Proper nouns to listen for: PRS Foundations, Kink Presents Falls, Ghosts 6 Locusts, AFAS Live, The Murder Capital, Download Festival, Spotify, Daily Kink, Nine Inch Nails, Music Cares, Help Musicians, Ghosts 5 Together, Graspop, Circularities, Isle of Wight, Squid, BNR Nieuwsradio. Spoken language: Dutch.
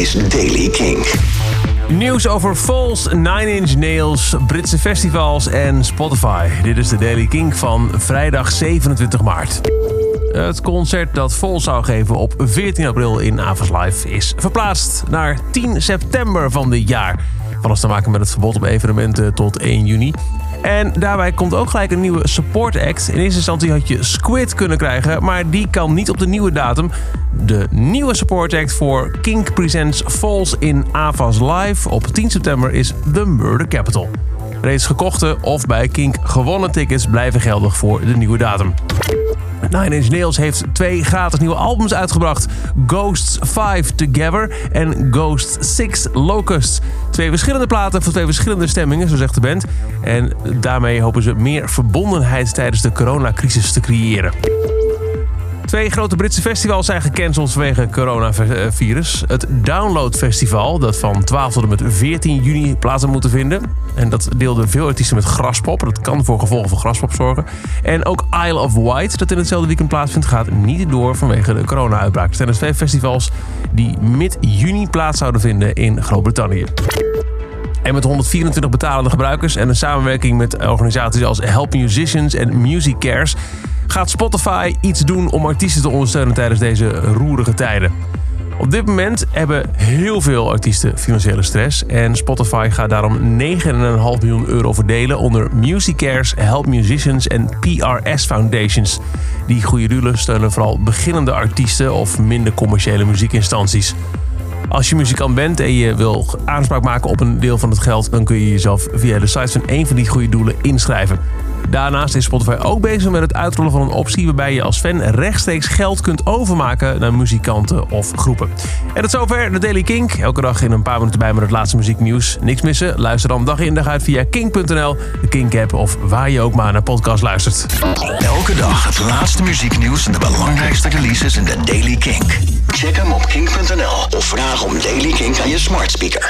is Daily Kink. Nieuws over Falls, Nine Inch Nails, Britse festivals en Spotify. Dit is de Daily Kink van vrijdag 27 maart. Het concert dat Falls zou geven op 14 april in AFAS Live is verplaatst naar 10 september van dit jaar. Alles te maken met het verbod op evenementen tot 1 juni. En daarbij komt ook gelijk een nieuwe support act. In eerste instantie had je Squid kunnen krijgen, maar die kan niet op de nieuwe datum. De nieuwe support act voor Kink Presents Falls in AFAS Live op 10 september is The Murder Capital. Reeds gekochte of bij Kink gewonnen tickets blijven geldig voor de nieuwe datum. Nine Inch Nails heeft 2 gratis nieuwe albums uitgebracht. Ghosts 5 Together en Ghosts 6 Locusts. 2 verschillende platen voor 2 verschillende stemmingen, zo zegt de band. En daarmee hopen ze meer verbondenheid tijdens de coronacrisis te creëren. 2 grote Britse festivals zijn gecanceld vanwege coronavirus. Het Download Festival, dat van 12 tot en met 14 juni plaats had moeten vinden. En dat deelden veel artiesten met Graspop. Dat kan voor gevolgen van Graspop zorgen. En ook Isle of Wight, dat in hetzelfde weekend plaatsvindt, gaat niet door vanwege de corona-uitbraak. Er zijn dus 2 festivals die mid-juni plaats zouden vinden in Groot-Brittannië. En met 124 betalende gebruikers en een samenwerking met organisaties als Help Musicians en Music Cares gaat Spotify iets doen om artiesten te ondersteunen tijdens deze roerige tijden. Op dit moment hebben heel veel artiesten financiële stress en Spotify gaat daarom €9,5 miljoen verdelen onder Music Cares, Help Musicians en PRS Foundations. Die goede doelen steunen vooral beginnende artiesten of minder commerciële muziekinstanties. Als je muzikant bent en je wil aanspraak maken op een deel van het geld, dan kun je jezelf via de site van een van die goede doelen inschrijven. Daarnaast is Spotify ook bezig met het uitrollen van een optie waarbij je als fan rechtstreeks geld kunt overmaken naar muzikanten of groepen. En tot zover de Daily Kink. Elke dag in een paar minuten bij met het laatste muzieknieuws. Niks missen? Luister dan dag in dag uit via kink.nl, de Kink-app of waar je ook maar naar podcast luistert. Elke dag het laatste muzieknieuws en de belangrijkste releases in de Daily Kink. Check hem op kink.nl of vraag om Daily Kink aan je smart speaker.